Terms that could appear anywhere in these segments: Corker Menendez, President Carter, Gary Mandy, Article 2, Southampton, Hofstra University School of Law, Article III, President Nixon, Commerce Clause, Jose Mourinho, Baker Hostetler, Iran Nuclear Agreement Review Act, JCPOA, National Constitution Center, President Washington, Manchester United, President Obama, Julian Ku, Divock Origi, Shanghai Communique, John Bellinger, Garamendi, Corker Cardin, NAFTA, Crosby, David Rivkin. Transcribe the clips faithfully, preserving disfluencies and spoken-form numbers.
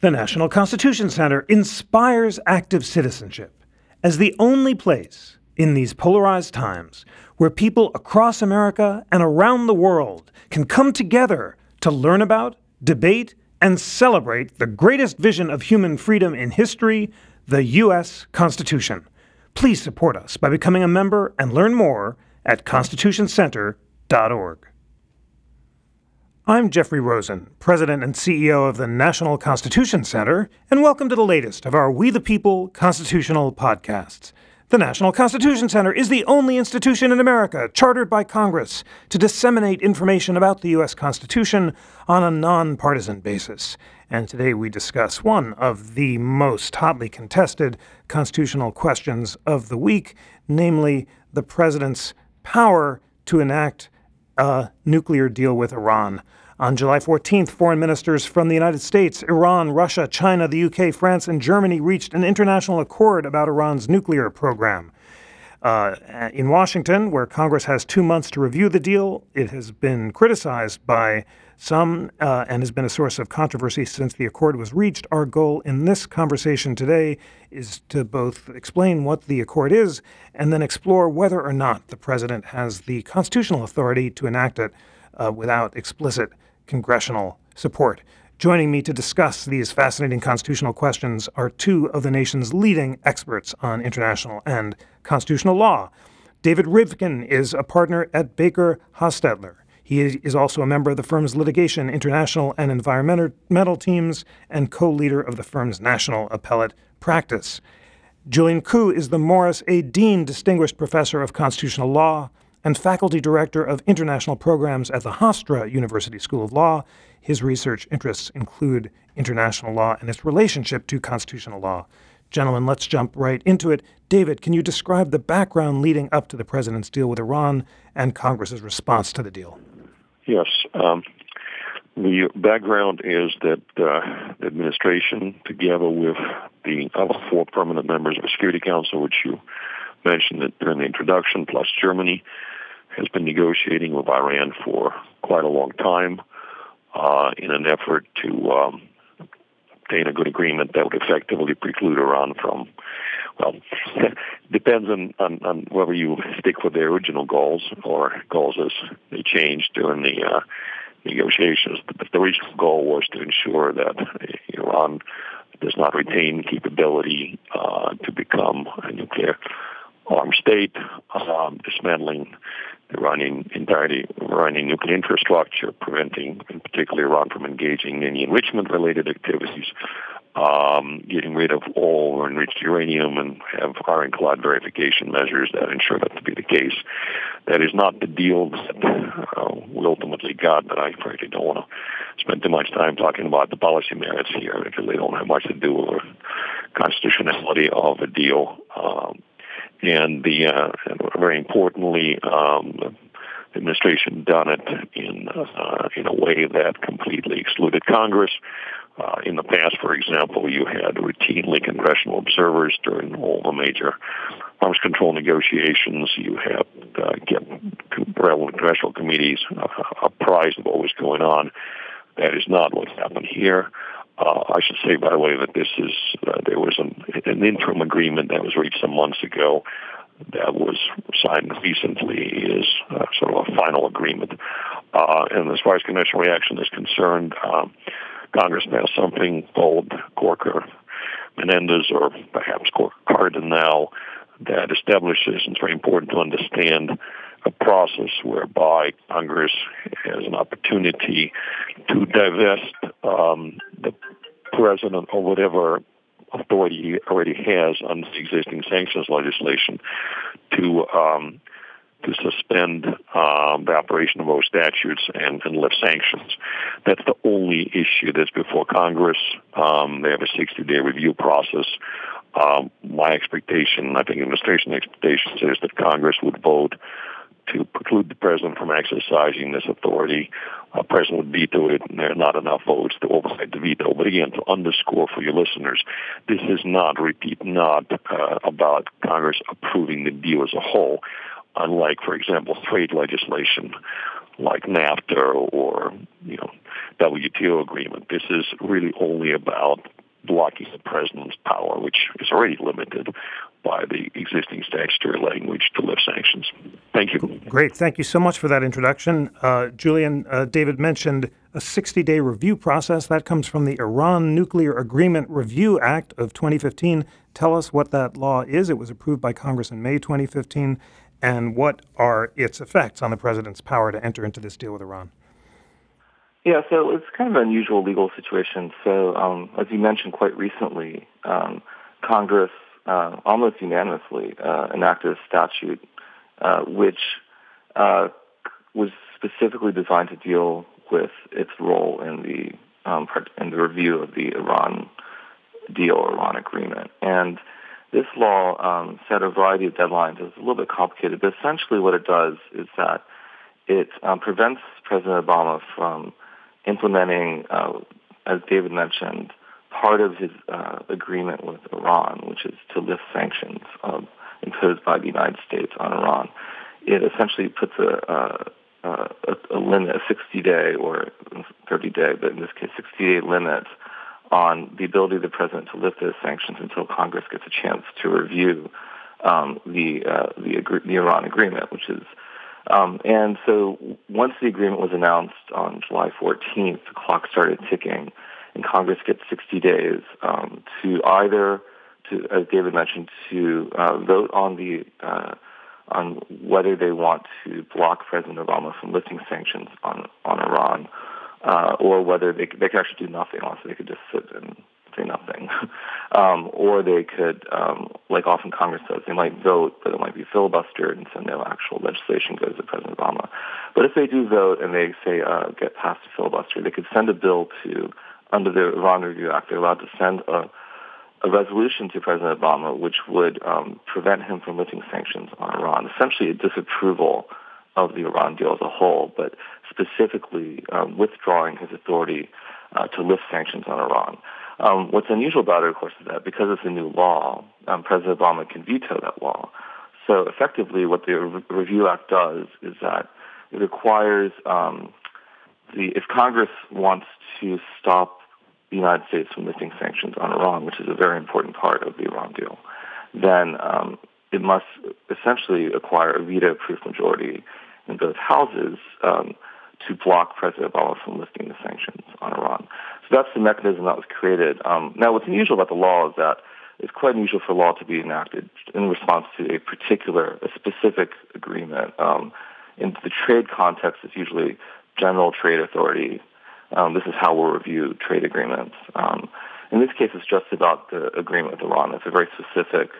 The National Constitution Center inspires active citizenship as the only place in these polarized times where people across America and around the world can come together to learn about, debate, and celebrate the greatest vision of human freedom in history, the U S Constitution. Please support us by becoming a member and learn more at constitution center dot org. I'm Jeffrey Rosen, President and C E O of the National Constitution Center, and welcome to the latest of our We the People constitutional podcasts. The National Constitution Center is the only institution in America chartered by Congress to disseminate information about the U S Constitution on a nonpartisan basis. And today we discuss one of the most hotly contested constitutional questions of the week, namely the president's power to enact a nuclear deal with Iran. On July fourteenth, foreign ministers from the United States, Iran, Russia, China, the U K, France, and Germany reached an international accord about Iran's nuclear program. Uh, in Washington, where Congress has two months to review the deal, it has been criticized by some uh, and has been a source of controversy since the accord was reached. Our goal in this conversation today is to both explain what the accord is and then explore whether or not the president has the constitutional authority to enact it uh, without explicit congressional support. Joining me to discuss these fascinating constitutional questions are two of the nation's leading experts on international and constitutional law. David Rivkin is a partner at Baker Hostetler. He is also a member of the firm's litigation, international, and environmental teams, and co-leader of the firm's national appellate practice. Julian Ku is the Maurice A. Deane Distinguished Professor of Constitutional Law and faculty director of international programs at the Hofstra University School of Law. His research interests include international law and its relationship to constitutional law. Gentlemen, let's jump right into it. David, can you describe the background leading up to the president's deal with Iran and Congress's response to the deal? Yes. Um, the background is that uh, the administration, together with the other four permanent members of the Security Council, which you mentioned during the introduction, plus Germany, has been negotiating with Iran for quite a long time uh, in an effort to um, obtain a good agreement that would effectively preclude Iran from, well, depends on, on, on whether you stick with their original goals or goals as they changed during the uh, negotiations. But the original goal was to ensure that Iran does not retain capability uh, to become a nuclear armed state, um, dismantling the Iranian entirety Iranian nuclear infrastructure, preventing, in particular, Iran from engaging in any enrichment-related activities, um, getting rid of all enriched uranium, and have ironclad verification measures that ensure that to be the case. That is not the deal that uh, we ultimately got, but I frankly don't want to spend too much time talking about the policy merits here. It really don't have much to do with the constitutionality of a deal. Um, And the uh, very importantly, um, the administration done it in uh, in a way that completely excluded Congress. Uh, in the past, for example, you had routinely congressional observers during all the major arms control negotiations. You had uh, kept congressional committees apprised of what was going on. That is not what happened here. Uh, I should say, by the way, that this is uh, there was an, an interim agreement that was reached some months ago that was signed recently is uh, sort of a final agreement. Uh, and as far as congressional reaction is concerned, um, Congress passed something called Corker Menendez, or perhaps Corker Cardin now, that establishes, and it's very important to understand, a process whereby Congress has an opportunity to divest um, the president or whatever authority he already has under the existing sanctions legislation to um, to suspend um, the operation of those statutes and, and lift sanctions. That's the only issue that's before Congress. Um, they have a sixty-day review process. Um, my expectation, I think administration expectations, is that Congress would vote to preclude the president from exercising this authority. The uh, president would veto it, and there are not enough votes to override the veto. But again, to underscore for your listeners, this is not, repeat, not uh, about Congress approving the deal as a whole, unlike, for example, trade legislation, like NAFTA or, you know, W T O agreement. This is really only about blocking the president's power, which is already limited by the existing statutory language to lift sanctions. Thank you. Great. Thank you so much for that introduction. Uh, Julian, uh, David mentioned a sixty-day review process. That comes from the Iran Nuclear Agreement Review Act of twenty fifteen. Tell us what that law is. It was approved by Congress in May twenty fifteen. And what are its effects on the president's power to enter into this deal with Iran? Yeah, so it's kind of an unusual legal situation. So um, as you mentioned, quite recently, um, Congress uh, almost unanimously uh, enacted a statute uh, which uh, was specifically designed to deal with its role in the um, in the review of the Iran deal or Iran agreement. And this law um, set a variety of deadlines. It's a little bit complicated, but essentially what it does is that it um, prevents President Obama from implementing, uh, as David mentioned, part of his uh, agreement with Iran, which is to lift sanctions um, imposed by the United States on Iran. It essentially puts a, uh, uh, a, a limit, a sixty-day or thirty-day, but in this case, sixty-day limit on the ability of the president to lift those sanctions until Congress gets a chance to review um, the, uh, the agree- the Iran agreement, which is. Um, and so once the agreement was announced on July fourteenth, the clock started ticking, and Congress gets sixty days um, to either, to, as David mentioned, to uh, vote on the uh, on whether they want to block President Obama from lifting sanctions on on Iran, uh, or whether they they could actually do nothing. Also, they could just sit and say nothing, um, or they could, um, like often Congress does, they might vote, but it might be filibustered, and so no actual legislation goes to President Obama. But if they do vote and they say uh, get past the filibuster, they could send a bill to, under the Iran Review Act, they're allowed to send a, a resolution to President Obama, which would um, prevent him from lifting sanctions on Iran. Essentially, a disapproval of the Iran deal as a whole, but specifically um, withdrawing his authority uh, to lift sanctions on Iran. Um, what's unusual about it, of course, is that because it's a new law, um, President Obama can veto that law. So effectively, what the Re- Review Act does is that it requires um, the if Congress wants to stop the United States from lifting sanctions on Iran, which is a very important part of the Iran deal, then um, it must essentially acquire a veto-proof majority in both houses um, to block President Obama from lifting the sanctions on Iran. So that's the mechanism that was created. Um, now, what's unusual about the law is that it's quite unusual for law to be enacted in response to a particular, a specific agreement. Um, in the trade context, it's usually general trade authority. Um, this is how we'll review trade agreements. Um, in this case, it's just about the agreement with Iran. It's a very specific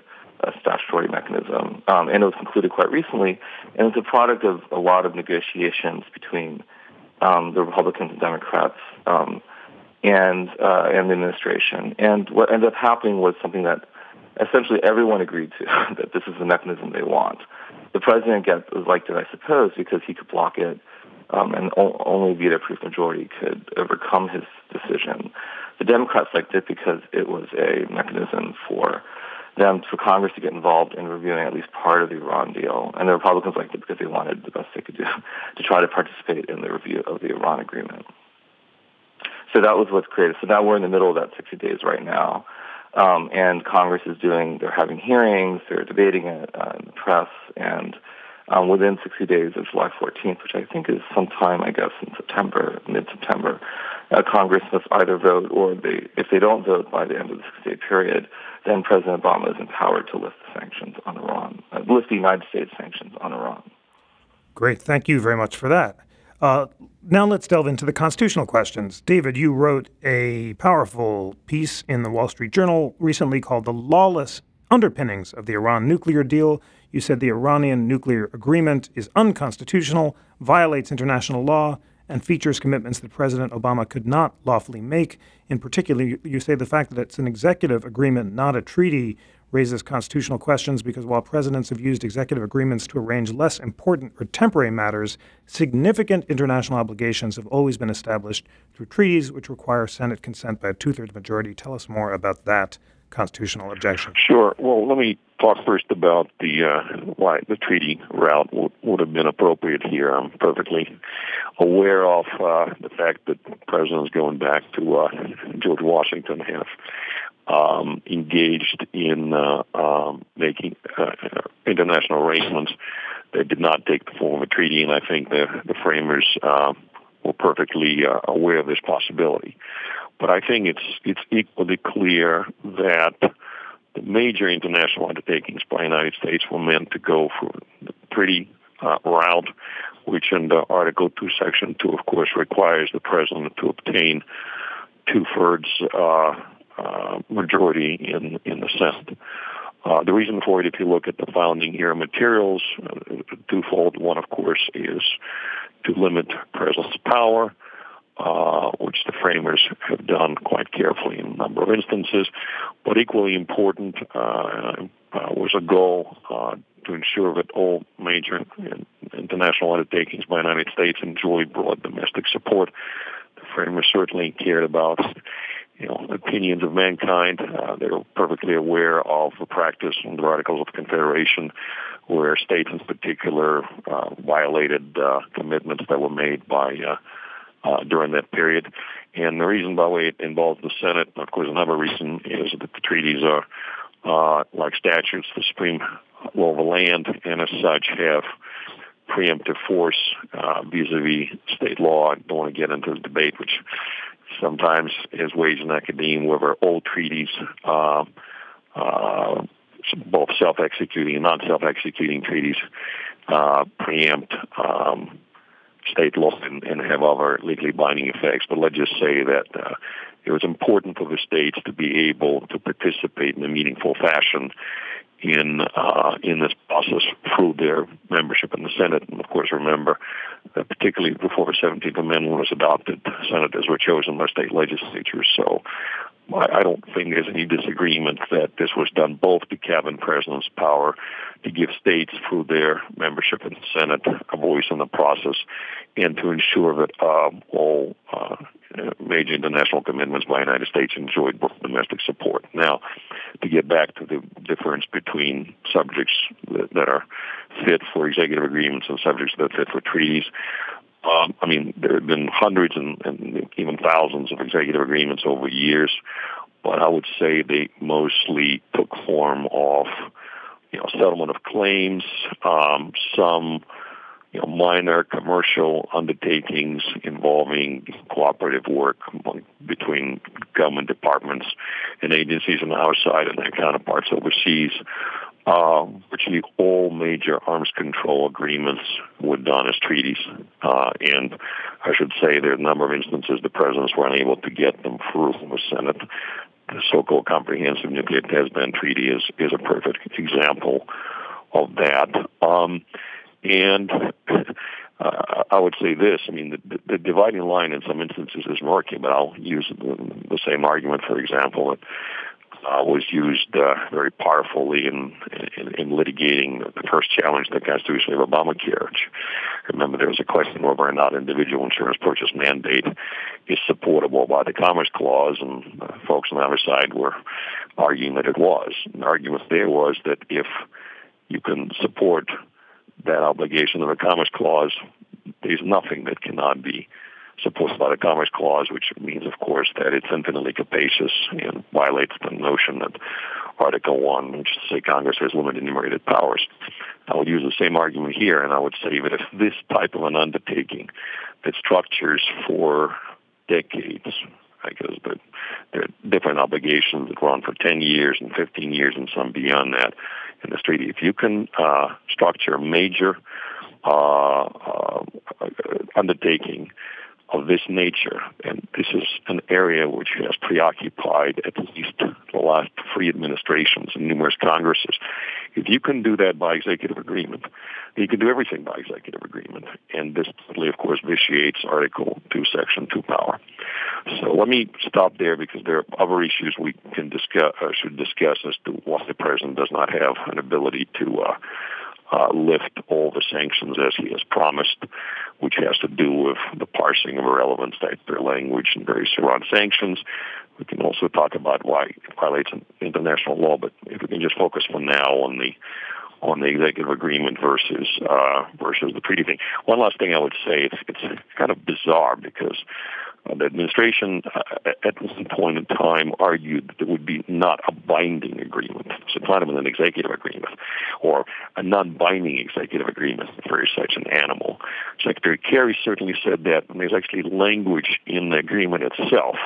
a statutory mechanism, um, and it was concluded quite recently, and it's a product of a lot of negotiations between um, the Republicans and Democrats um, and uh, and the administration. And what ended up happening was something that essentially everyone agreed to, that this is the mechanism they want. The president liked it, I suppose, because he could block it, um, and o- only veto-proof majority could overcome his decision. The Democrats liked it because it was a mechanism for them for Congress to get involved in reviewing at least part of the Iran deal. And the Republicans liked it because they wanted the best they could do to try to participate in the review of the Iran agreement. So that was what's created. So now we're in the middle of that sixty days right now. Um, and Congress is doing, they're having hearings, they're debating it uh, in the press. And um, within sixty days of July fourteenth, which I think is sometime, I guess, in September, mid-September, Uh, Congress must either vote, or they, if they don't vote by the end of the six-day period, then President Obama is empowered to lift the sanctions on Iran, uh, lift the United States sanctions on Iran. Great. Thank you very much for that. Uh, now let's delve into the constitutional questions. David, you wrote a powerful piece in the Wall Street Journal recently called The Lawless Underpinnings of the Iran Nuclear Deal. You said the Iranian nuclear agreement is unconstitutional, violates international law, and features commitments that President Obama could not lawfully make. In particular, you say the fact that it's an executive agreement, not a treaty, raises constitutional questions because while presidents have used executive agreements to arrange less important or temporary matters, significant international obligations have always been established through treaties which require Senate consent by a two-thirds majority. Tell us more about that constitutional objection? Sure. Well, let me talk first about the uh, why the treaty route w- would have been appropriate here. I'm perfectly aware of uh, the fact that the president's going back to uh, George Washington have um, engaged in uh, um, making uh, international arrangements that did not take the form of a treaty, and I think the, the framers uh, were perfectly uh, aware of this possibility. But I think it's it's equally clear that the major international undertakings by the United States were meant to go for the treaty uh, route, which under Article two, Section two, of course, requires the president to obtain two-thirds uh, uh, majority in, in the Senate. Uh, the reason for it, if you look at the founding era materials, uh, twofold. One, of course, is to limit president's power, Uh, which the framers have done quite carefully in a number of instances. But equally important uh, uh, was a goal uh, to ensure that all major international undertakings by the United States enjoy broad domestic support. The framers certainly cared about you know, opinions of mankind. Uh, they were perfectly aware of the practice in the Articles of Confederation where states in particular uh, violated uh, commitments that were made by uh Uh, during that period. And the reason, by the way, it involves the Senate, of course, another reason is that the treaties are, uh, like statutes, the supreme law of the land, and as such have preemptive force uh, vis-a-vis state law. I don't want to get into the debate, which sometimes is waged in academia, whether old treaties, uh, uh, both self-executing and non-self-executing treaties, uh, preempt um state law and, and have other legally binding effects. But let's just say that uh, it was important for the states to be able to participate in a meaningful fashion in uh, in this process through their membership in the Senate. And, of course, remember that particularly before the seventeenth Amendment was adopted, senators were chosen by state legislatures. So I, I don't think there's any disagreement that this was done both to cabin president's power, to give states through their membership in the Senate a voice in the process, and to ensure that um, all uh, major international commitments by the United States enjoyed domestic support. Now, to get back to the difference between subjects that are fit for executive agreements and subjects that are fit for treaties, um, I mean, there have been hundreds and, and even thousands of executive agreements over years, but I would say they mostly took form of you know, settlement of claims, um, some you know, minor commercial undertakings involving cooperative work between government departments and agencies on our side and their counterparts overseas. Uh, virtually all major arms control agreements were done as treaties. Uh, and I should say there are a number of instances the presidents were unable to get them through from the Senate. The so-called Comprehensive Nuclear Test Ban Treaty is, is a perfect example of that. Um, and uh, I would say this, I mean, the, the dividing line in some instances is murky, but I'll use the, the same argument, for example, that uh, was used uh, very powerfully in, in, in litigating the first challenge to the Constitution of Obamacare. Remember, there was a question whether or not individual insurance purchase mandate is supportable by the Commerce Clause, and uh, folks on the other side were arguing that it was. And the argument there was that if you can support that obligation of the Commerce Clause, there's nothing that cannot be supported by the Commerce Clause, which means, of course, that it's infinitely capacious and violates the notion that Article I, which is to say Congress has limited enumerated powers. I would use the same argument here, and I would say that if this type of an undertaking that structures for decades, I guess that there are different obligations that run for ten years and fifteen years and some beyond that in this treaty. If you can uh, structure a major uh, uh, undertaking of this nature, and this is an area which has preoccupied at least the last three administrations and numerous Congresses, if you can do that by executive agreement, you can do everything by executive agreement. And this totally, of course, vitiates Article two, Section two power. So let me stop there because there are other issues we can discuss, or should discuss as to why the president does not have an ability to uh, uh, lift all the sanctions as he has promised, which has to do with the parsing of relevant statutory language and various Iran sanctions. We can also talk about why it violates international law, but if we can just focus for now on the on the executive agreement versus uh, versus the treaty thing. One last thing I would say, it's, it's kind of bizarre because uh, the administration uh, at one point in time argued that it would be not a binding agreement. So it's not even an executive agreement or a non-binding executive agreement for such an animal. Secretary Kerry certainly said that, and there's actually language in the agreement itself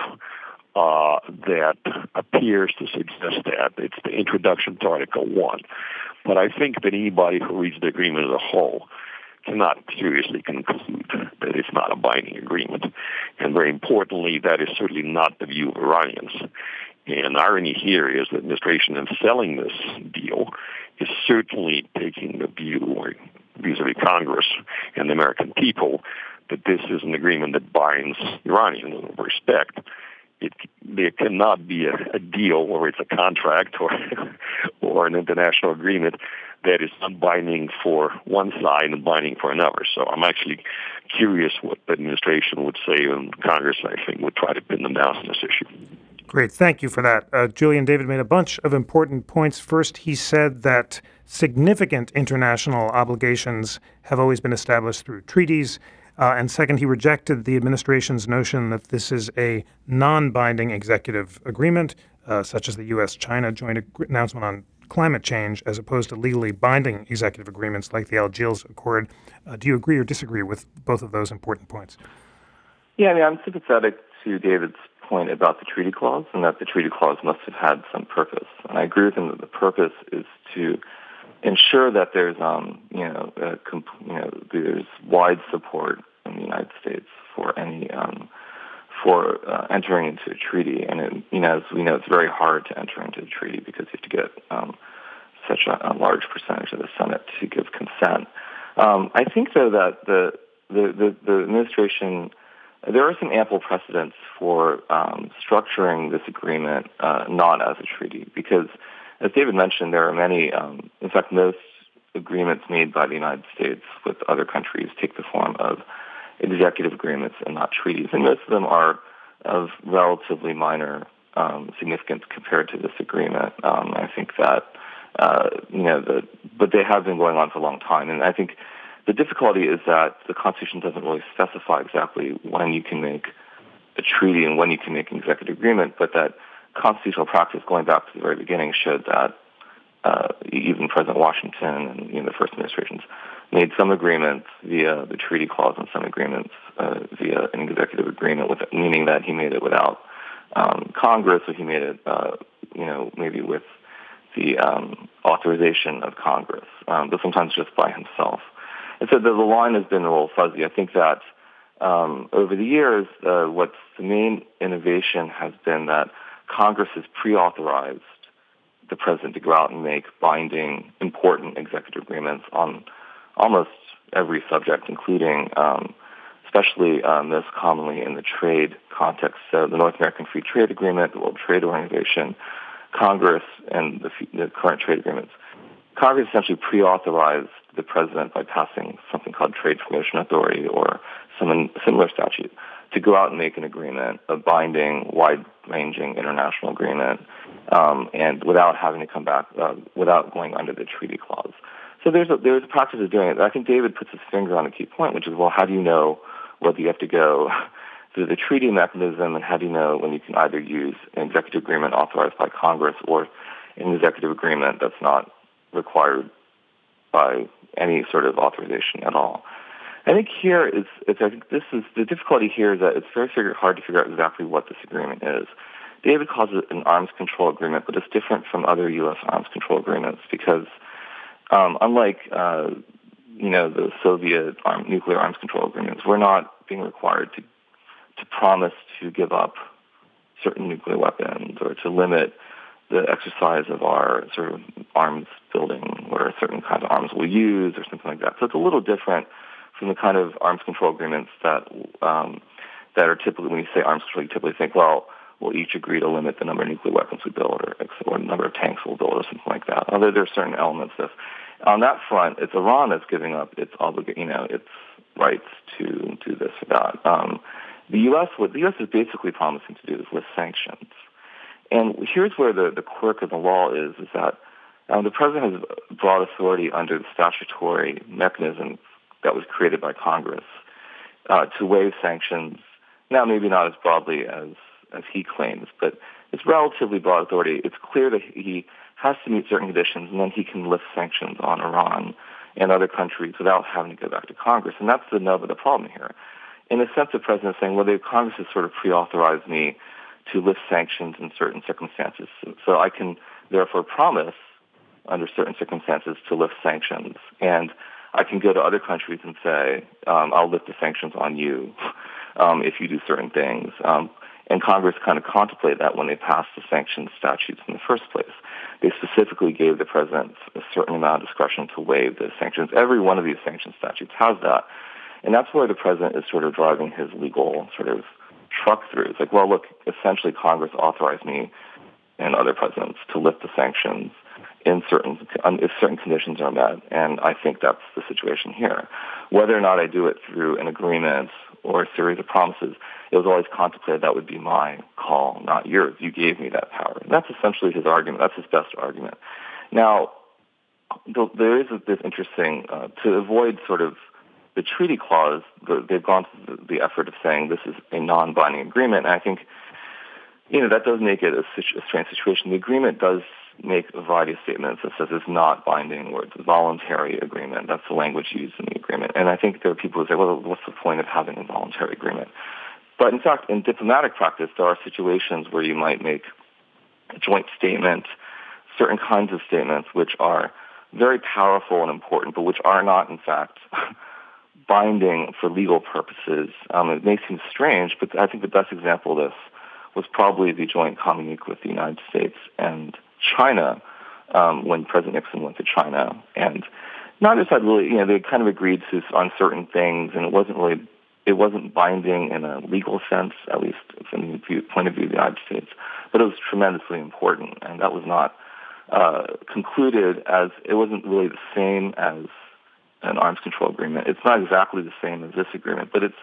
uh, that appears to suggest that. It's the introduction to Article one. But I think that anybody who reads the agreement as a whole cannot seriously conclude that it's not a binding agreement. And very importantly, that is certainly not the view of Iranians. And irony here is the administration in selling this deal is certainly taking the view vis-a-vis Congress and the American people that this is an agreement that binds Iranians in respect. It, there cannot be a, a deal or it's a contract or or an international agreement that is unbinding for one side and binding for another. So I'm actually curious what the administration would say, and Congress, I think, would try to pin them down on this issue. Great. Thank you for that. Uh, Julian, David made a bunch of important points. First, he said that significant international obligations have always been established through treaties. Uh, and second, he rejected the administration's notion that this is a non-binding executive agreement, uh, such as the U S China joint ag- announcement on climate change, as opposed to legally binding executive agreements like the Algiers Accord. Uh, do you agree or disagree with both of those important points? Yeah, I mean, I'm sympathetic to David's point about the treaty clause and that the treaty clause must have had some purpose. And I agree with him that the purpose is to ensure that there's, um, you know, uh, comp- you know, there's wide support in the United States for any, um, for uh, entering into a treaty. And it, you know, as we know, it's very hard to enter into a treaty because you have to get um, such a, a large percentage of the Senate to give consent. Um, I think, though, that the the, the the administration, there are some ample precedents for um, structuring this agreement uh, not as a treaty because, as David mentioned, there are many, um, in fact, most agreements made by the United States with other countries take the form of executive agreements and not treaties. And most of them are of relatively minor um, significance compared to this agreement. Um, I think that, uh, you know, the, but they have been going on for a long time. And I think the difficulty is that the Constitution doesn't really specify exactly when you can make a treaty and when you can make an executive agreement, but that constitutional practice going back to the very beginning showed that uh, even President Washington and you know, the first administrations made some agreements via the treaty clause and some agreements uh, via an executive agreement, with it, meaning that he made it without um, Congress, or he made it, uh, you know, maybe with the um, authorization of Congress, um, but sometimes just by himself. And so the, the line has been a little fuzzy. I think that um, over the years, uh, what's the main innovation has been that Congress has pre-authorized the president to go out and make binding, important executive agreements on almost every subject, including, um, especially um, most commonly in the trade context. So the North American Free Trade Agreement, the World Trade Organization, Congress, and the, the current trade agreements. Congress essentially pre-authorized the president by passing something called Trade Promotion Authority or some similar statute to go out and make an agreement, a binding, wide-ranging international agreement, um, and without having to come back, uh, without going under the treaty clause. So there's a, there's a practice of doing it. I think David puts his finger on a key point, which is, well, how do you know whether you have to go through the treaty mechanism, and how do you know when you can either use an executive agreement authorized by Congress or an executive agreement that's not required by any sort of authorization at all? I think here is, it's, I think this is, the difficulty here is that it's very figure, hard to figure out exactly what this agreement is. David calls it an arms control agreement, but it's different from other U S arms control agreements because um, unlike, uh, you know, the Soviet arm, nuclear arms control agreements, we're not being required to to promise to give up certain nuclear weapons or to limit the exercise of our sort of arms building or certain kinds of arms we'll use or something like that. So it's a little different from the kind of arms control agreements that um, that are typically, when you say arms control, you typically think, well, we'll each agree to limit the number of nuclear weapons we build or, or the number of tanks we'll build or something like that, although there are certain elements of on that front, it's Iran that's giving up its oblig- you know, its rights to do this or that. Um, the U S would, the U S is basically promising to do this with sanctions. And here's where the, the quirk of the law is, is that um, the president has broad authority under the statutory mechanism that was created by Congress uh, to waive sanctions. Now, maybe not as broadly as, as he claims, but it's relatively broad authority. It's clear that he has to meet certain conditions, and then he can lift sanctions on Iran and other countries without having to go back to Congress. And that's the nub of the problem here. In a sense, the president is saying, well, the Congress has sort of pre-authorized me to lift sanctions in certain circumstances. So I can therefore promise under certain circumstances to lift sanctions. And I can go to other countries and say, um, I'll lift the sanctions on you um, if you do certain things. Um, and Congress kind of contemplated that when they passed the sanctions statutes in the first place. They specifically gave the president a certain amount of discretion to waive the sanctions. Every one of these sanctions statutes has that. And that's where the president is sort of driving his legal sort of truck through. It's like, well, look, essentially Congress authorized me and other presidents to lift the sanctions in certain if certain conditions are met, and I think that's the situation here. Whether or not I do it through an agreement or a series of promises, it was always contemplated that would be my call, not yours. You gave me that power. And that's essentially his argument. That's his best argument. Now, there is this interesting, uh, to avoid sort of the treaty clause, they've gone to the effort of saying this is a non-binding agreement, and I think you know, that does make it a, situ- a strange situation. The agreement does make a variety of statements that says it's not binding or it's a voluntary agreement. That's the language used in the agreement. And I think there are people who say, well, what's the point of having a voluntary agreement? But in fact, in diplomatic practice, there are situations where you might make a joint statement, certain kinds of statements which are very powerful and important, but which are not, in fact, binding for legal purposes. Um, it may seem strange, but I think the best example of this was probably the joint communique with the United States and China um, when President Nixon went to China. And neither side really, you know, they kind of agreed to, on certain things, and it wasn't really, it wasn't binding in a legal sense, at least from the view, point of view of the United States, but it was tremendously important. And that was not uh, concluded as, it wasn't really the same as an arms control agreement. It's not exactly the same as this agreement, but it's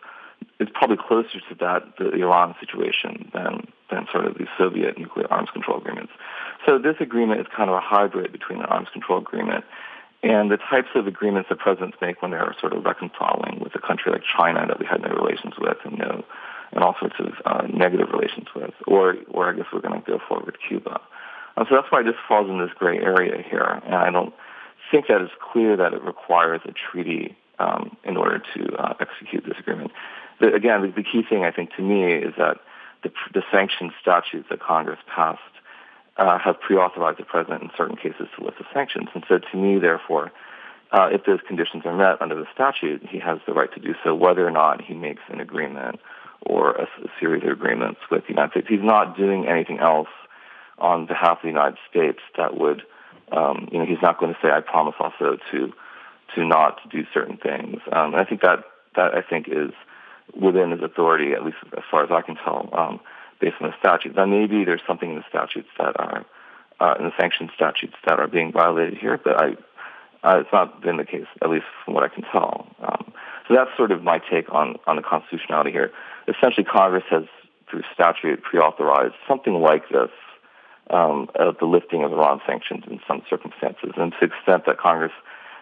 it's probably closer to that, the Iran situation, than, than sort of the Soviet nuclear arms control agreements. So this agreement is kind of a hybrid between an arms control agreement and the types of agreements that presidents make when they're sort of reconciling with a country like China that we had no relations with and no, and all sorts of uh, negative relations with, or, or I guess we're going to go forward with Cuba. Um, so that's why this falls in this gray area here, and I don't think that it's clear that it requires a treaty um, in order to uh, execute this agreement. But again, the key thing, I think, to me is that the, the sanctions statutes that Congress passed uh, have pre-authorized the president in certain cases to lift the sanctions. And so to me, therefore, uh, if those conditions are met under the statute, he has the right to do so, whether or not he makes an agreement or a, a series of agreements with the United States. He's not doing anything else on behalf of the United States that would, um, you know, he's not going to say, I promise also to to not do certain things. Um, and I think that, that I think, is within his authority, at least as far as I can tell, um, based on the statutes. Now, maybe there's something in the statutes that are, uh, in the sanctions statutes that are being violated here, but I, uh, it's not been the case, at least from what I can tell. Um, so that's sort of my take on, on the constitutionality here. Essentially, Congress has, through statute, pre-authorized something like this, um, of the lifting of Iran sanctions in some circumstances. And to the extent that Congress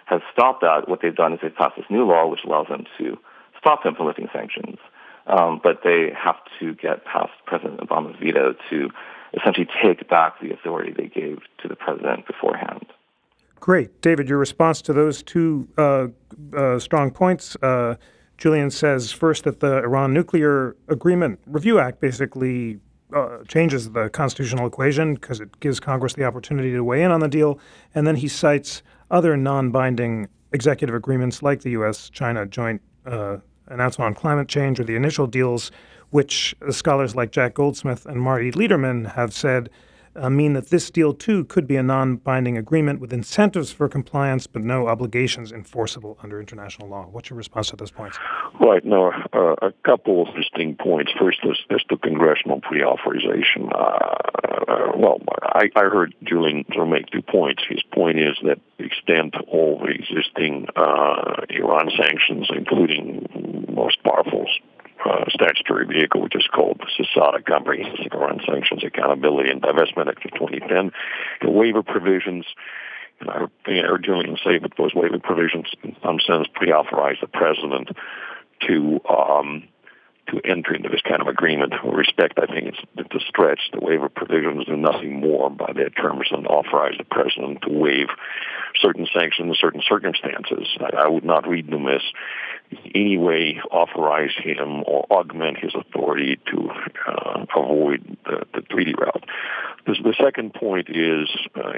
has stopped that, what they've done is they've passed this new law, which allows them to stop them from lifting sanctions, um, but they have to get past President Obama's veto to essentially take back the authority they gave to the president beforehand. Great. David, your response to those two uh, uh, strong points. Uh, Julian says, first, that the Iran Nuclear Agreement Review Act basically uh, changes the constitutional equation because it gives Congress the opportunity to weigh in on the deal, and then he cites other non-binding executive agreements like the U S-China joint Uh, announcement on climate change or the initial deals, which uh, scholars like Jack Goldsmith and Marty Lederman have said uh, mean that this deal, too, could be a non-binding agreement with incentives for compliance but no obligations enforceable under international law. What's your response to those points? Right. Now, uh, a couple of distinct points. First, as to congressional pre-authorization. Uh, uh, well, I, I heard Julian make two points. His point is that to the extent all the existing uh, Iran sanctions, including most powerful uh, statutory vehicle, which is called the C S A D A, Comprehensive Iran Sanctions, Accountability, and Divestment Act of twenty ten, the waiver provisions, and I heard Julian say that those waiver provisions, in some sense, pre-authorize the president to... Um, to enter into this kind of agreement. With respect, I think it's, it's a stretch. The waiver provisions do nothing more by their terms than authorize the president to waive certain sanctions in certain circumstances. I, I would not read them as in any way authorize him or augment his authority to uh, avoid the, the treaty route. This, the second point is uh,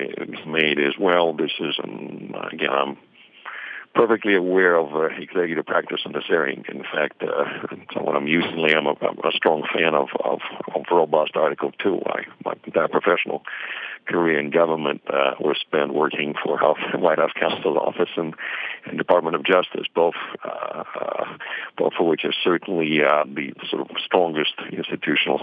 made as well. This is, um, again, I'm perfectly aware of uh, executive practice in this area. In fact, uh, someone I'm usually I'm a, I'm a strong fan of, of, of robust Article two. I, my entire professional career in government uh, was spent working for House, White House Counsel's Office and, and Department of Justice, both uh, uh, both of which are certainly uh, the sort of strongest institutional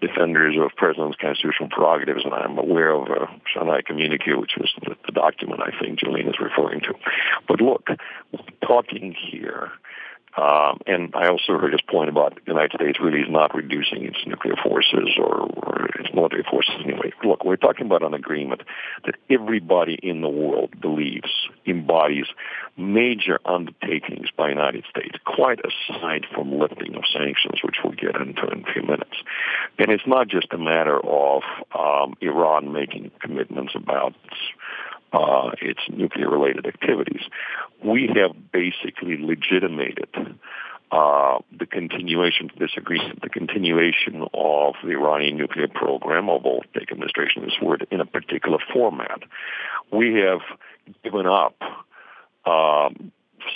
defenders of president's constitutional prerogatives. And I'm aware of uh, Shanghai Communique, which was the, the document I think Julian is referring to. But look, talking here, um, and I also heard his point about the United States really is not reducing its nuclear forces or, or its military forces anyway. Look, we're talking about an agreement that everybody in the world believes embodies major undertakings by the United States, quite aside from lifting of sanctions, which we'll get into in a few minutes. And it's not just a matter of um, Iran making commitments about its Uh, its nuclear-related activities. We have basically legitimated uh, the continuation of this agreement, the continuation of the Iranian nuclear program, although the administration is worded in a particular format. We have given up um,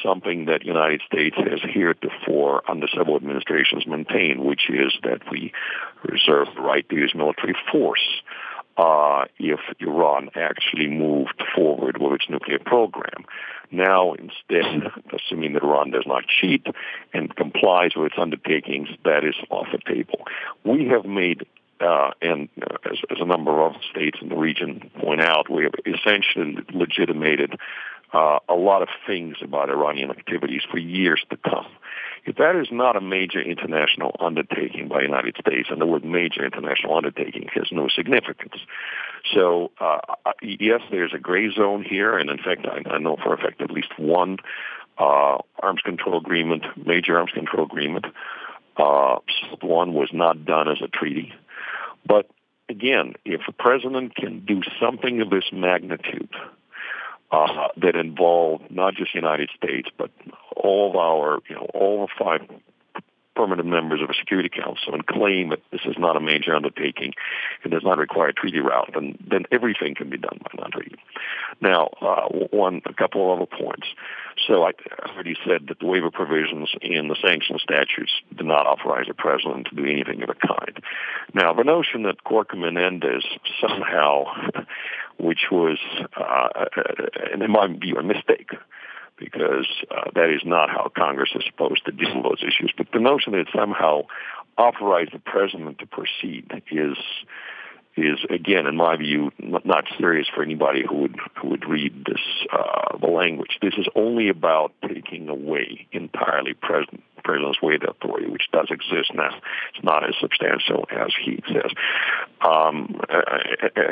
something that the United States has heretofore under several administrations maintained, which is that we reserve the right to use military force Uh, if Iran actually moved forward with its nuclear program. Now, instead, assuming that Iran does not cheat and complies with its undertakings, that is off the table. We have made, uh, and uh, as, as a number of states in the region point out, we have essentially legitimated uh, a lot of things about Iranian activities for years to come. If that is not a major international undertaking by the United States, and the word major international undertaking has no significance. So, uh, yes, there's a gray zone here, and in fact, I, I know for a fact at least one uh, arms control agreement, major arms control agreement, uh, one was not done as a treaty. But again, if the president can do something of this magnitude, Uh, that involved not just the United States, but all of our, you know, all the five permanent members of a Security Council and claim that this is not a major undertaking, it does not require a treaty route, and then everything can be done by non-treaty. Now, uh, one, a couple of other points. So I already said that the waiver provisions in the sanctions statutes do not authorize the president to do anything of the kind. Now, the notion that Corker Menendez somehow... which was, uh, and in my view, a mistake, because uh, that is not how Congress is supposed to deal with those issues. But the notion that it somehow authorized the president to proceed is, is again, in my view, not serious for anybody who would who would read this uh, the language. This is only about taking away entirely president. President's waiver authority, which does exist now. It's not as substantial as he says. Um, I,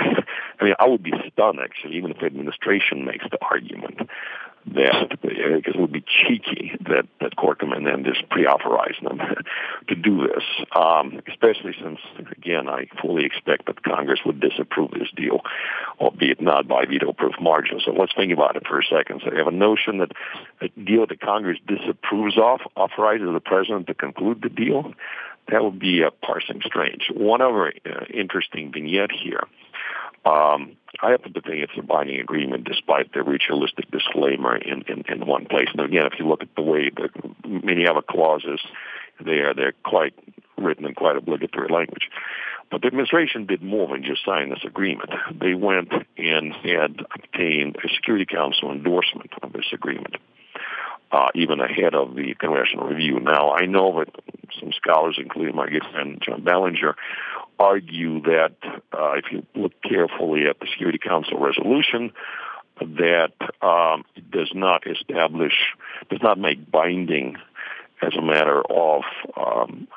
I mean, I would be stunned, actually, even if the administration makes the argument that, because it would be cheeky that, that Corker Menendez pre-authorized them to do this, um, especially since, again, I fully expect that Congress would disapprove this deal, albeit not by veto-proof margin. So let's think about it for a second. So you have a notion that a deal that Congress disapproves of authorizes the president to conclude the deal. That would be uh, parsing strange. One other uh, interesting vignette here. Um, I happen to think it's a binding agreement, despite the ritualistic disclaimer in, in, in one place. And again, if you look at the way that many other clauses, they're they're quite written in quite obligatory language. But the administration did more than just sign this agreement. They went and had obtained a Security Council endorsement of this agreement, uh, even ahead of the Congressional review. Now, I know that some scholars, including my good friend John Bellinger, argue that uh, if you look carefully at the Security Council resolution, that um, it does not establish, does not make binding as a matter of um,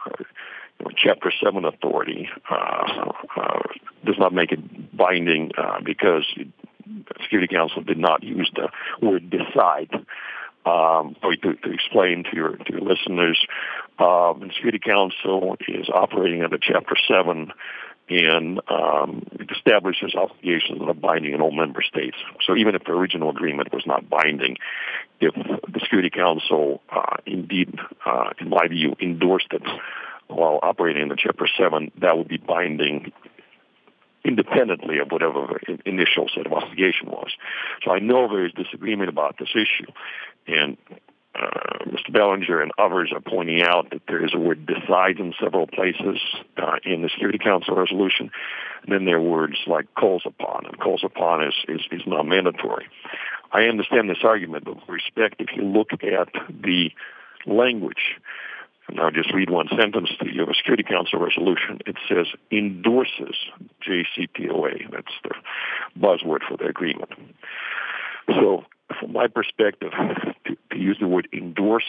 Chapter seven authority, uh, uh, does not make it binding uh, because the Security Council did not use the word decide. Um, or to, to explain to your, to your listeners, um, the Security Council is operating under Chapter seven, and um, it establishes obligations that are binding in all member states. So even if the original agreement was not binding, if the Security Council uh, indeed, uh, in my view, endorsed it while operating under Chapter seven, that would be binding independently of whatever initial set of obligation was. So I know there is disagreement about this issue, and uh, Mister Bellinger and others are pointing out that there is a word "decide" in several places uh, in the Security Council resolution, and then there are words like "calls upon," and "calls upon" is, is, is not mandatory. I understand this argument, but with respect, if you look at the language, and I'll just read one sentence to you of a Security Council resolution. It says, endorses J C P O A. That's the buzzword for the agreement. So from my perspective, to, to use the word endorse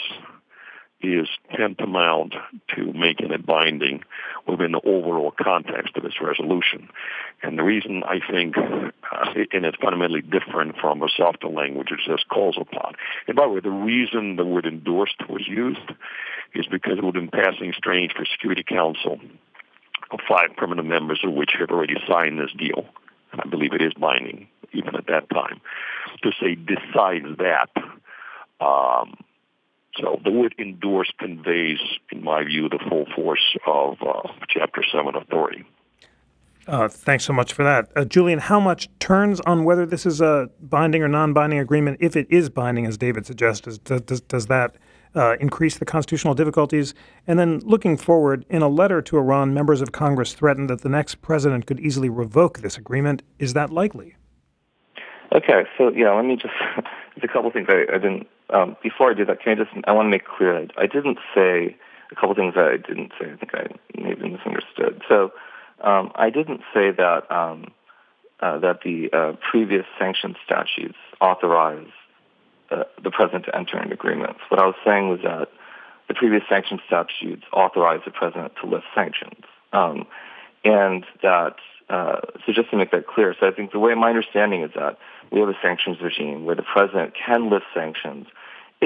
is tantamount to making it binding within the overall context of this resolution. And the reason I think, uh, and it's fundamentally different from a softer language, it says calls upon. And by the way, the reason the word endorsed was used is because it would have been passing strange for Security Council of five permanent members of which have already signed this deal, and I believe it is binding even at that time, to say decides that. Um, so the word endorse conveys, in my view, the full force of uh, Chapter seven authority. Uh, thanks so much for that. Uh, Julian, how much turns on whether this is a binding or non-binding agreement? If it is binding, as David suggests, does, does, does that Uh, increase the constitutional difficulties? And then looking forward, in a letter to Iran, members of Congress threatened that the next president could easily revoke this agreement. Is that likely? Okay, so yeah, let me just, there's a couple things I, I didn't, um, before I do that, can I just, I want to make clear, I, I didn't say, a couple things that I didn't say, I think I maybe misunderstood. So um, I didn't say that, um, uh, that the uh, previous sanction statutes authorize Uh, the president to enter into agreements. What I was saying was that the previous sanction statutes authorized the president to lift sanctions. Um, and that, uh, so just to make that clear, so I think the way my understanding is that we have a sanctions regime where the president can lift sanctions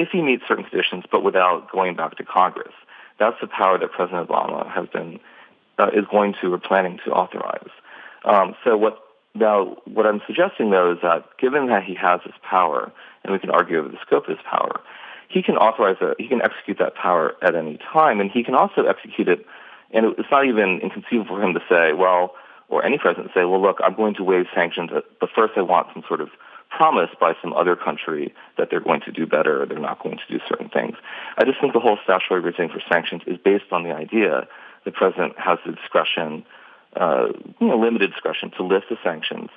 if he meets certain conditions, but without going back to Congress. That's the power that President Obama has been, uh, is going to or planning to authorize. Um, so what Now, what I'm suggesting, though, is that given that he has this power, and we can argue over the scope of his power, he can authorize, a, he can execute that power at any time, and he can also execute it, and it's not even inconceivable for him to say, well, or any president to say, well, look, I'm going to waive sanctions, but first I want some sort of promise by some other country that they're going to do better or they're not going to do certain things. I just think the whole statutory regime for sanctions is based on the idea the president has the discretion Uh, you know, limited discretion to lift the sanctions,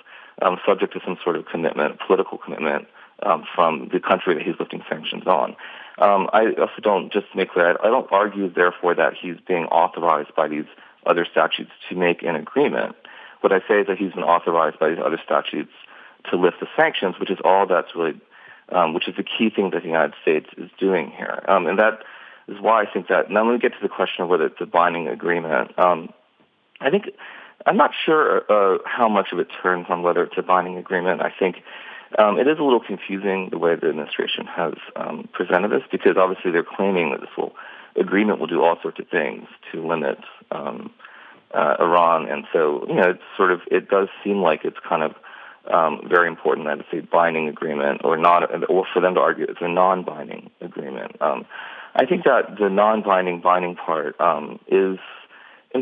um, subject to some sort of commitment, political commitment um, from the country that he's lifting sanctions on. Um, I also don't, just to make clear, I, I don't argue, therefore, that he's being authorized by these other statutes to make an agreement. What I say is that he's been authorized by these other statutes to lift the sanctions, which is all that's really, um, which is the key thing that the United States is doing here. Um, and that is why I think that, now let me get to the question of whether it's a binding agreement. Um, I think I'm not sure uh, how much of it turns on whether it's a binding agreement. I think um, it is a little confusing the way the administration has um, presented this, because obviously they're claiming that this will, agreement will do all sorts of things to limit um, uh, Iran, and so you know it's sort of it does seem like it's kind of um, very important that it's a binding agreement or not, or for them to argue it's a non-binding agreement. Um, I think that the non-binding binding part um, is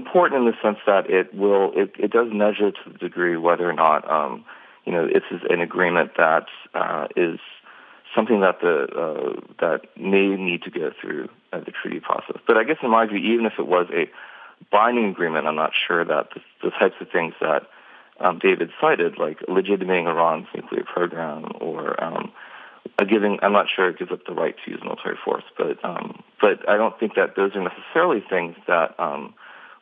important in the sense that it will, it, it does measure to the degree whether or not, um, you know, this is an agreement that uh, is something that the uh, that may need to go through uh, the treaty process. But I guess in my view, even if it was a binding agreement, I'm not sure that the, the types of things that um, David cited, like legitimating Iran's nuclear program, or um, giving, I'm not sure it gives up the right to use military force, but um, but I don't think that those are necessarily things that Um,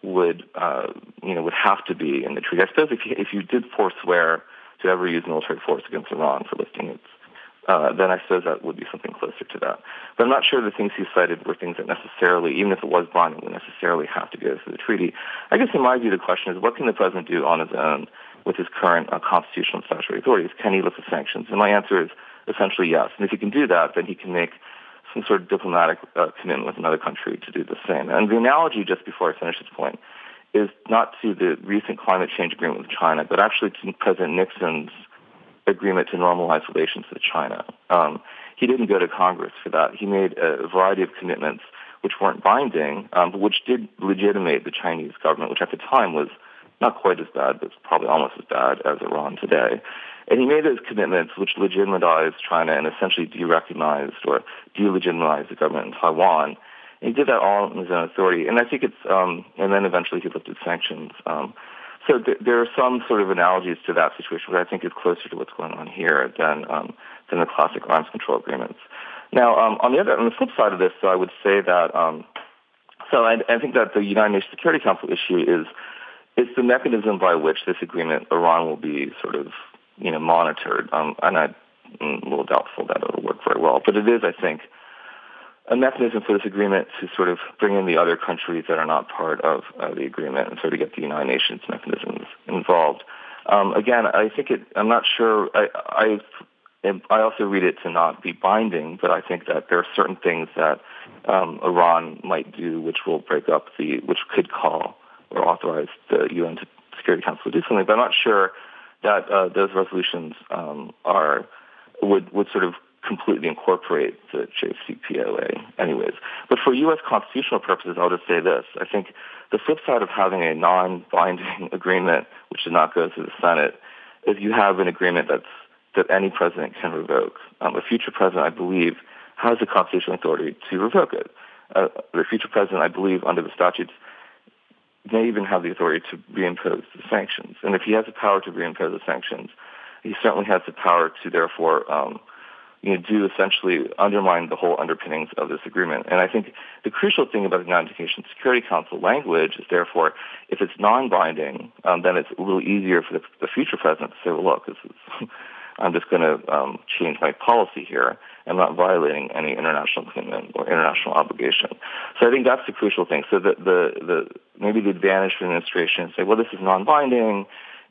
would uh, you know would have to be in the treaty. I suppose if you, if you did forswear to ever use military force against Iran for listing its, uh, then I suppose that would be something closer to that. But I'm not sure the things he cited were things that necessarily, even if it was binding, would necessarily have to go through the treaty. I guess in my view the question is, what can the president do on his own with his current uh, constitutional and statutory authorities? Can he lift the sanctions? And my answer is essentially yes. And if he can do that, then he can make some sort of diplomatic uh, commitment with another country to do the same. And the analogy, just before I finish this point, is not to the recent climate change agreement with China, but actually to President Nixon's agreement to normalize relations with China. Um, he didn't go to Congress for that. He made a variety of commitments which weren't binding, um, but which did legitimate the Chinese government, which at the time was not quite as bad, but probably almost as bad as Iran today. And he made those commitments which legitimized China and essentially derecognized or delegitimized the government in Taiwan. And he did that all on his own authority. And I think it's, um, and then eventually he lifted sanctions. Um, so th- there are some sort of analogies to that situation, which I think is closer to what's going on here than um, than the classic arms control agreements. Now, um, on the other, on the flip side of this, so I would say that, um, so I, I think that the United Nations Security Council issue is, it's the mechanism by which this agreement, Iran will be sort of, you know, monitored. Um, and I'm a little doubtful that it'll work very well. But it is, I think, a mechanism for this agreement to sort of bring in the other countries that are not part of uh, the agreement and sort of get the United Nations mechanisms involved. Um, again, I think it, I'm not sure, I, I, I also read it to not be binding, but I think that there are certain things that um, Iran might do which will break up the, which could call or authorize the U N Security Council to do something, but I'm not sure that uh, those resolutions um, are would, would sort of completely incorporate the J C P O A anyways. But for U S constitutional purposes, I'll just say this. I think the flip side of having a non-binding agreement, which did not go through the Senate, is you have an agreement that's, that any president can revoke. Um, a future president, I believe, has the constitutional authority to revoke it. Uh, the future president, I believe, under the statutes, may even have the authority to reimpose the sanctions. And if he has the power to reimpose the sanctions, he certainly has the power to, therefore, um, you know, do essentially undermine the whole underpinnings of this agreement. And I think the crucial thing about the United Nations Security Council language is, therefore, if it's non-binding, um, then it's a little easier for the, the future president to say, well, look, this is, I'm just going to um, change my policy here. I'm not violating any international commitment or international obligation. So I think that's the crucial thing. So the, the, the maybe the advantage for the administration is say, well, this is non-binding,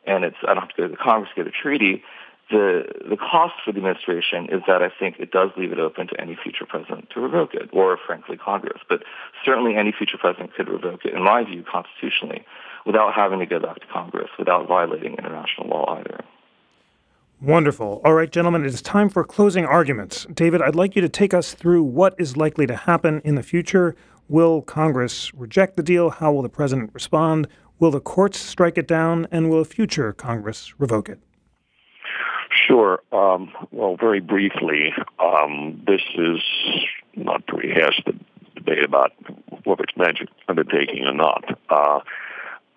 and it's I don't have to go to the Congress to get a treaty. The the cost for the administration is that I think it does leave it open to any future president to revoke it, or, frankly, Congress. But certainly any future president could revoke it, in my view, constitutionally, without having to go back to Congress, without violating international law either. Wonderful. All right, gentlemen, it is time for closing arguments. David, I'd like you to take us through what is likely to happen in the future. Will Congress reject the deal? How will the president respond? Will the courts strike it down? And will a future Congress revoke it? Sure. Um, well, very briefly, um, this is not to rehash the debate about whether it's a magic undertaking or not. Uh,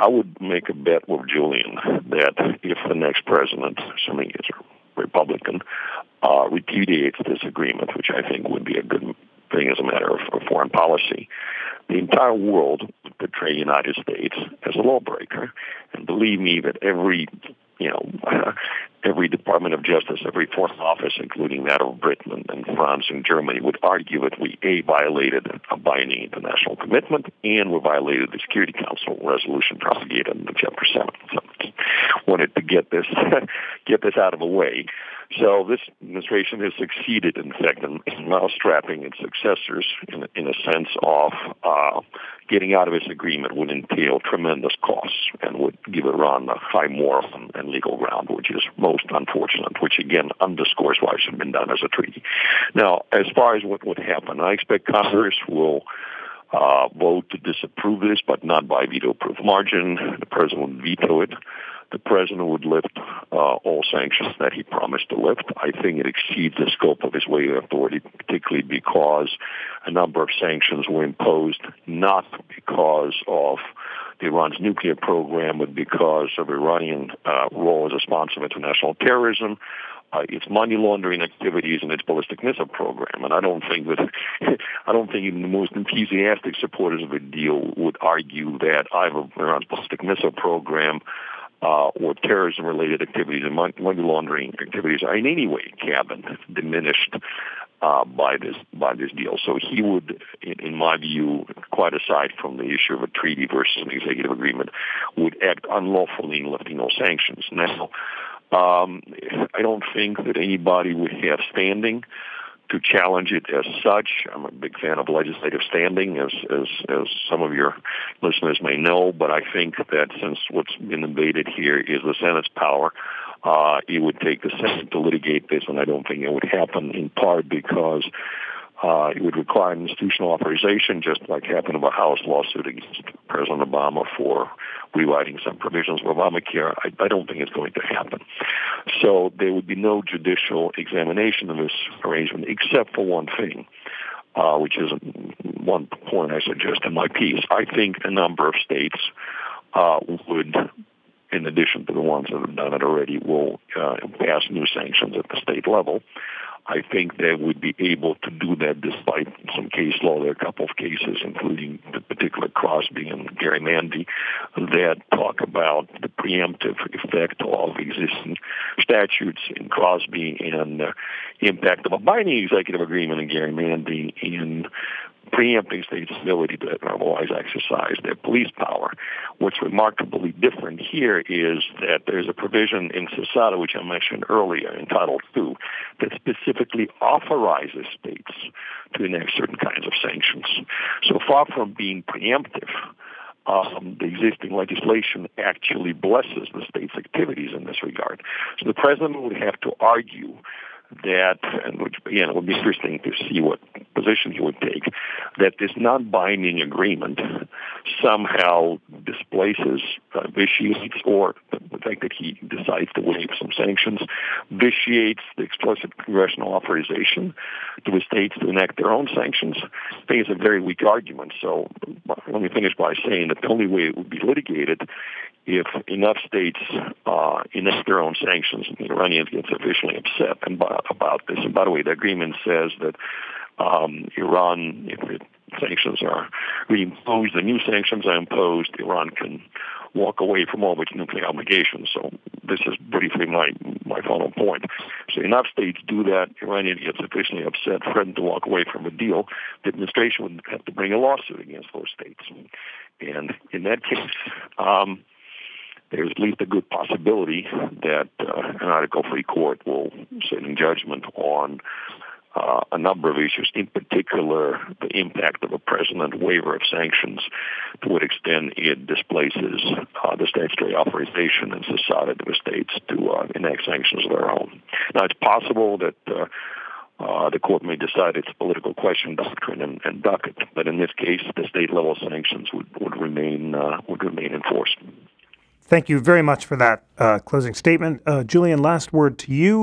I would make a bet with Julian that if the next president, assuming it's a Republican, uh, repudiates this agreement, which I think would be a good thing as a matter of, of foreign policy, the entire world would portray the United States as a lawbreaker. And believe me that every, you know, every Department of Justice, every foreign office, including that of Britain and France and Germany, would argue that we, A, violated a binding international commitment, and we violated the Security Council resolution promulgated in Chapter seven. So wanted to get this get this out of the way. So this administration has succeeded, in fact, in mousetrapping its successors in, in a sense of uh, getting out of this agreement would entail tremendous costs and would give Iran a high moral and, and legal ground, which is most unfortunate, which again underscores why it should have been done as a treaty. Now, as far as what would happen, I expect Congress will uh, vote to disapprove this, but not by veto-proof margin. The president would veto it. The president would lift uh, all sanctions that he promised to lift. I think it exceeds the scope of his waiver of authority, particularly because a number of sanctions were imposed not because of Iran's nuclear program was because of Iranian uh, role as a sponsor of international terrorism, Uh, its money laundering activities, and its ballistic missile program. And I don't think that I don't think even the most enthusiastic supporters of a deal would argue that either Iran's ballistic missile program uh, or terrorism-related activities and money laundering activities are in any way cabined, diminished uh, by this by this deal. So he would, in, in my view, quite aside from the issue of a treaty versus an executive agreement, would act unlawfully in lifting those sanctions. Now, Um, I don't think that anybody would have standing to challenge it as such. I'm a big fan of legislative standing, as, as, as some of your listeners may know, but I think that since what's been debated here is the Senate's power, uh, it would take the Senate to litigate this, and I don't think it would happen, in part because uh, it would require institutional authorization, just like happened in a House lawsuit against President Obama for rewriting some provisions of Obamacare. I, I don't think it's going to happen. So there would be no judicial examination of this arrangement, except for one thing, uh, which is one point I suggest in my piece. I think a number of states uh, would, in addition to the ones that have done it already, will uh, pass new sanctions at the state level. I think they would be able to do that despite some case law. There are a couple of cases, including the particular Crosby and Gary Mandy, that talk about the preemptive effect of existing statutes in Crosby and the impact of a binding executive agreement in Gary Mandy in preempting states' ability to otherwise exercise their police power. What's remarkably different here is that there's a provision in C S A T A, which I mentioned earlier, in Title two, that specifically authorizes states to enact certain kinds of sanctions. So far from being preemptive, Um, the existing legislation actually blesses the state's activities in this regard. So the president would have to argue that, and which, again, it would be interesting to see what position he would take, that this non-binding agreement somehow displaces, uh, vitiates, or the fact that he decides to waive some sanctions, vitiates the explicit congressional authorization to the states to enact their own sanctions. I think it's a very weak argument. So let me finish by saying that the only way it would be litigated if enough states uh, enact their own sanctions and the Iranians get sufficiently upset and by, about this. And by the way, the agreement says that um, Iran, if it, sanctions are reimposed, the new sanctions are imposed, Iran can walk away from all of its nuclear obligations. So this is briefly my, my final point. So enough states do that, Iranians get sufficiently upset, threaten to walk away from a deal, the administration would have to bring a lawsuit against those states. And in that case, um, there's at least a good possibility that uh, an Article three court will sit in judgment on uh, a number of issues, in particular the impact of a president waiver of sanctions, to what extent it displaces uh, the statutory authorization and society of the states to uh, enact sanctions of their own. Now, it's possible that uh, Uh, the court may decide it's political question, doctrine, and, and docket. But in this case, the state-level sanctions would, would remain uh, would remain in force. Thank you very much for that uh, closing statement. Uh, Julian, last word to you.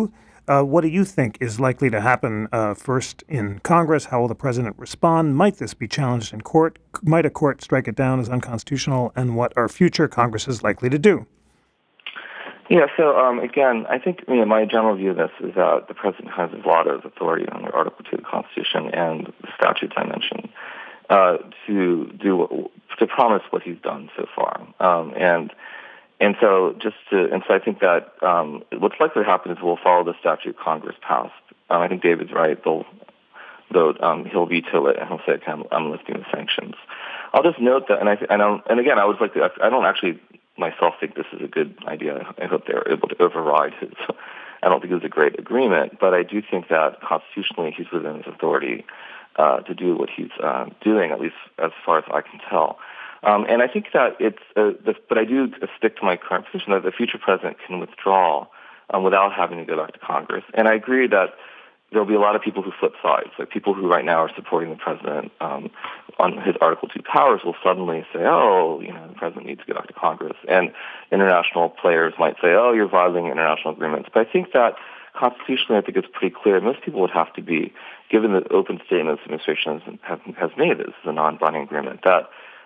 Uh, what do you think is likely to happen uh, first in Congress? How will the president respond? Might this be challenged in court? Might a court strike it down as unconstitutional? And what are future Congresses likely to do? Yeah, so um, again, I think you know, my general view of this is that the president has a lot of authority under Article two of the Constitution and the statutes I mentioned uh, to do to promise what he's done so far, um, and and so just to, and so I think that um, what's likely to happen is we'll follow the statute Congress passed. Um, I think David's right; they'll, they'll um, he'll veto it and he'll say, okay, I'm, "I'm lifting the sanctions." I'll just note that, and I th- and, and again, I would like to, I don't actually. myself think this is a good idea. I hope they're able to override his. I don't think it was a great agreement, but I do think that constitutionally he's within his authority uh, to do what he's uh, doing, at least as far as I can tell. Um, and I think that it's, uh, the, but I do stick to my current position that the future president can withdraw um, without having to go back to Congress. And I agree that there'll be a lot of people who flip sides. Like people who right now are supporting the president um, on his Article two powers will suddenly say, oh, you know, the president needs to go back to Congress. And international players might say, oh, you're violating international agreements. But I think that constitutionally, I think it's pretty clear. Most people would have to be, given the open statements the administration has, has made, this is a non-binding agreement, that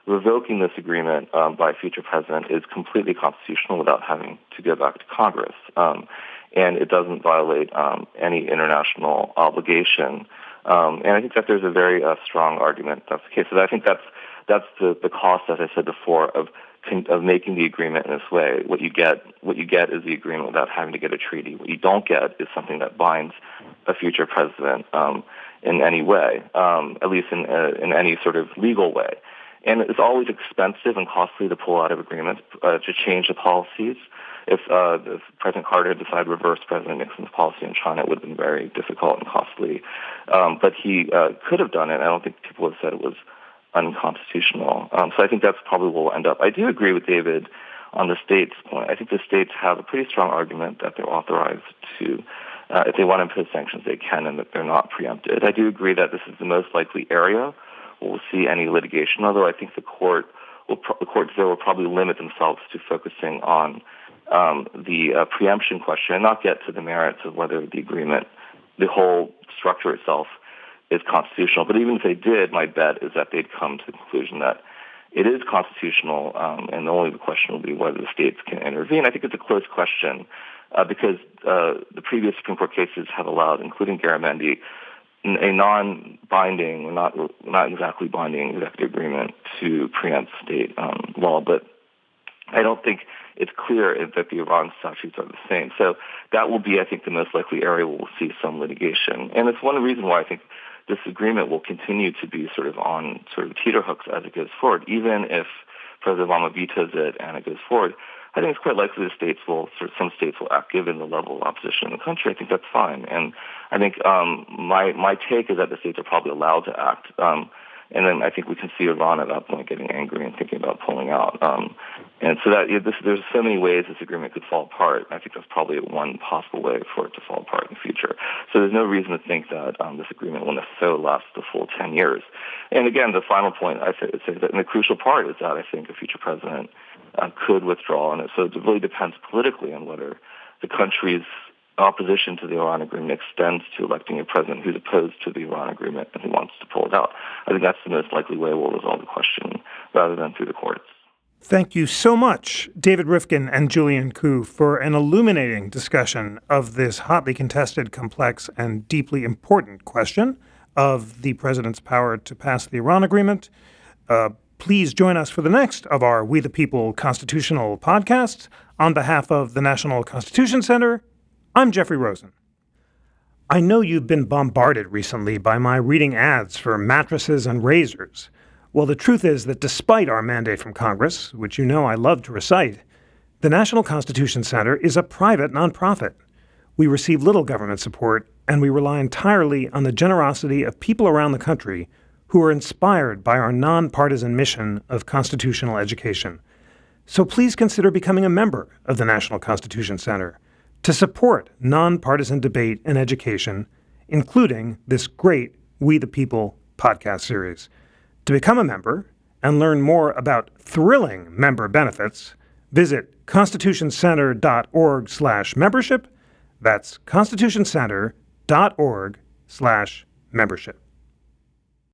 revoking this agreement um, by a future president is completely constitutional without having to go back to Congress. Um, and it doesn't violate um, any international obligation. Um, and I think that there's a very uh, strong argument that's the case. So I think that's that's the, the cost, as I said before, of of making the agreement in this way. What you get, what you get is the agreement without having to get a treaty. What you don't get is something that binds a future president um, in any way, um, at least in uh, in any sort of legal way. And it's always expensive and costly to pull out of agreements, uh, to change the policies. If, uh, if President Carter had decided to reverse President Nixon's policy in China, it would have been very difficult and costly. Um, but he uh, could have done it. I don't think people have said it was unconstitutional. Um, so I think that's probably where we'll end up. I do agree with David on the states' point. I think the states have a pretty strong argument that they're authorized to, uh, if they want to impose sanctions, they can, and that they're not preempted. I do agree that this is the most likely area we'll see any litigation, although I think the court will pro- the courts there will probably limit themselves to focusing on um, the uh, preemption question and not get to the merits of whether the agreement, the whole structure itself, is constitutional. But even if they did, my bet is that they'd come to the conclusion that it is constitutional, um, and only the question will be whether the states can intervene. I think it's a close question uh, because uh, the previous Supreme Court cases have allowed, including Garamendi, a non-binding, not not exactly binding executive agreement to preempt state um, law, but I don't think it's clear that the Iran statutes are the same. So that will be, I think, the most likely area where we'll see some litigation. And it's one reason why I think this agreement will continue to be sort of on sort of teeter hooks as it goes forward. Even if President Obama vetoes it and it goes forward, I think it's quite likely the states will, sort of some states will act, given the level of opposition in the country. I think that's fine. And I think um, my my take is that the states are probably allowed to act. Um, and then I think we can see Iran at that point getting angry and thinking about pulling out. Um, and so that this, there's so many ways this agreement could fall apart. I think that's probably one possible way for it to fall apart in the future. So there's no reason to think that um, this agreement will necessarily last the full ten years. And again, the final point I say, say that, and the crucial part is that I think a future president Uh, could withdraw, and so it really depends politically on whether the country's opposition to the Iran agreement extends to electing a president who's opposed to the Iran agreement and who wants to pull it out. I think that's the most likely way we'll resolve the question, rather than through the courts. Thank you so much, David Rivkin and Julian Ku, for an illuminating discussion of this hotly contested, complex, and deeply important question of the president's power to pass the Iran agreement. Uh, Please join us for the next of our We the People Constitutional podcasts. On behalf of the National Constitution Center, I'm Jeffrey Rosen. I know you've been bombarded recently by my reading ads for mattresses and razors. Well, the truth is that despite our mandate from Congress, which you know I love to recite, the National Constitution Center is a private nonprofit. We receive little government support, and we rely entirely on the generosity of people around the country who are inspired by our nonpartisan mission of constitutional education. So please consider becoming a member of the National Constitution Center to support nonpartisan debate and education, including this great We the People podcast series. To become a member and learn more about thrilling member benefits, visit constitutioncenter.org slash membership. That's constitutioncenter.org slash membership.